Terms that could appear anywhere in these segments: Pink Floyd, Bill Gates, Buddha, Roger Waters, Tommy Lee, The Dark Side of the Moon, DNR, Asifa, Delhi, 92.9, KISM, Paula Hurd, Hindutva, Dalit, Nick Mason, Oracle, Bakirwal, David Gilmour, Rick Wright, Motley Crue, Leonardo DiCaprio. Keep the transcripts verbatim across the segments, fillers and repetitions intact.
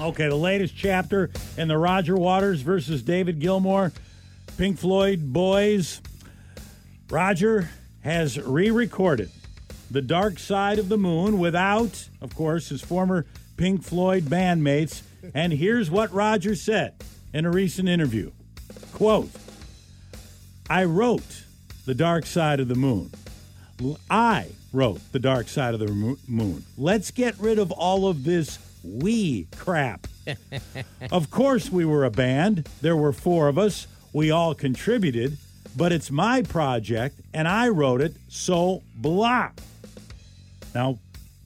Okay, the latest chapter in the Roger Waters versus David Gilmour, Pink Floyd boys. Roger has re-recorded The Dark Side of the Moon without, of course, his former Pink Floyd bandmates. And here's what Roger said in a recent interview. Quote, I wrote The Dark Side of the Moon. I wrote The Dark Side of the Moon. Let's get rid of all of this we crap. Of course we were a band. There were four of us. We all contributed. But it's my project, and I wrote it, so blah. Now,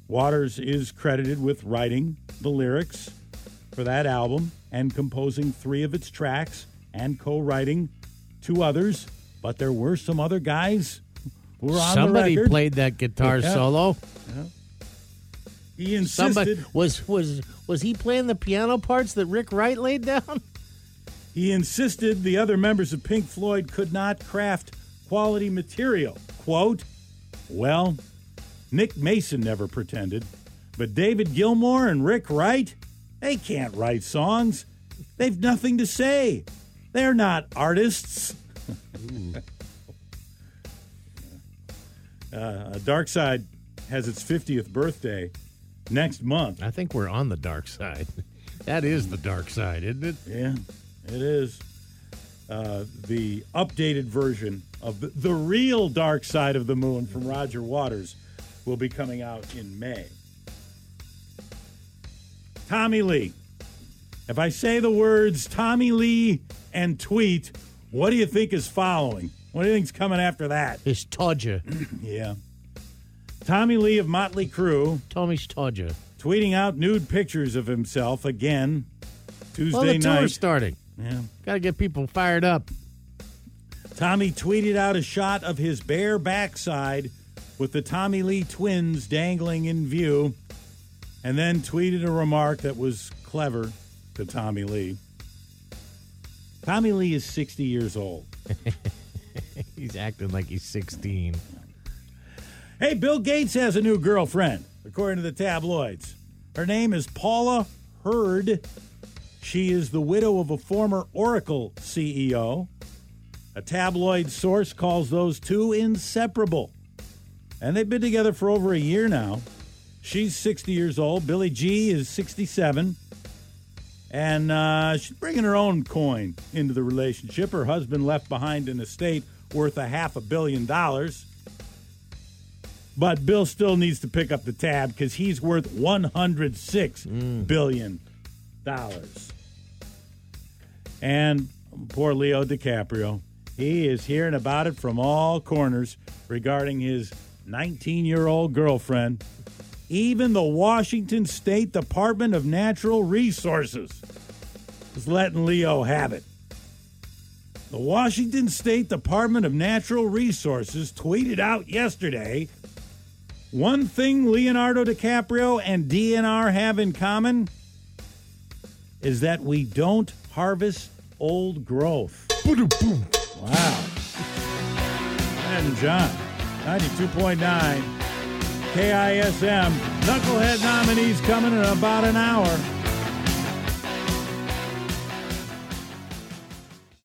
Waters is credited with writing the lyrics for that album and composing three of its tracks and co-writing two others. But there were some other guys who were on Somebody the record. Somebody played that guitar yeah. solo. Yeah. He insisted. Somebody, was, was, was he playing the piano parts that Rick Wright laid down? He insisted the other members of Pink Floyd could not craft quality material. Quote, well, Nick Mason never pretended, but David Gilmour and Rick Wright, they can't write songs. They've nothing to say. They're not artists. uh, Dark Side has its fiftieth birthday next month. I think we're on the dark side. That is the dark side, isn't it? Yeah. It is uh, the updated version of the, the real Dark Side of the Moon from Roger Waters will be coming out in May. Tommy Lee. If I say the words Tommy Lee and tweet, what do you think is following? What do you think's coming after that? It's Todger. Yeah. Tommy Lee of Motley Crue. Tommy's Todger. Tweeting out nude pictures of himself again Tuesday night. Well, the night. Tour's starting. Yeah. Got to get people fired up. Tommy tweeted out a shot of his bare backside with the Tommy Lee twins dangling in view and then tweeted a remark that was clever to Tommy Lee. Tommy Lee is sixty years old. He's acting like he's sixteen. Hey, Bill Gates has a new girlfriend, according to the tabloids. Her name is Paula Hurd. She is the widow of a former Oracle C E O. A tabloid source calls those two inseparable. And they've been together for over a year now. She's sixty years old. Billy G is sixty-seven. And uh, she's bringing her own coin into the relationship. Her husband left behind an estate worth a half a billion dollars. But Bill still needs to pick up the tab because he's worth one hundred six mm. billion dollars. And poor Leo DiCaprio. He is hearing about it from all corners regarding his nineteen-year-old girlfriend. Even the Washington State Department of Natural Resources is letting Leo have it. The Washington State Department of Natural Resources tweeted out yesterday, one thing Leonardo DiCaprio and D N R have in common is that we don't harvest old growth. Boom. Wow. And John, ninety-two point nine, K I S M, Knucklehead nominees coming in about an hour.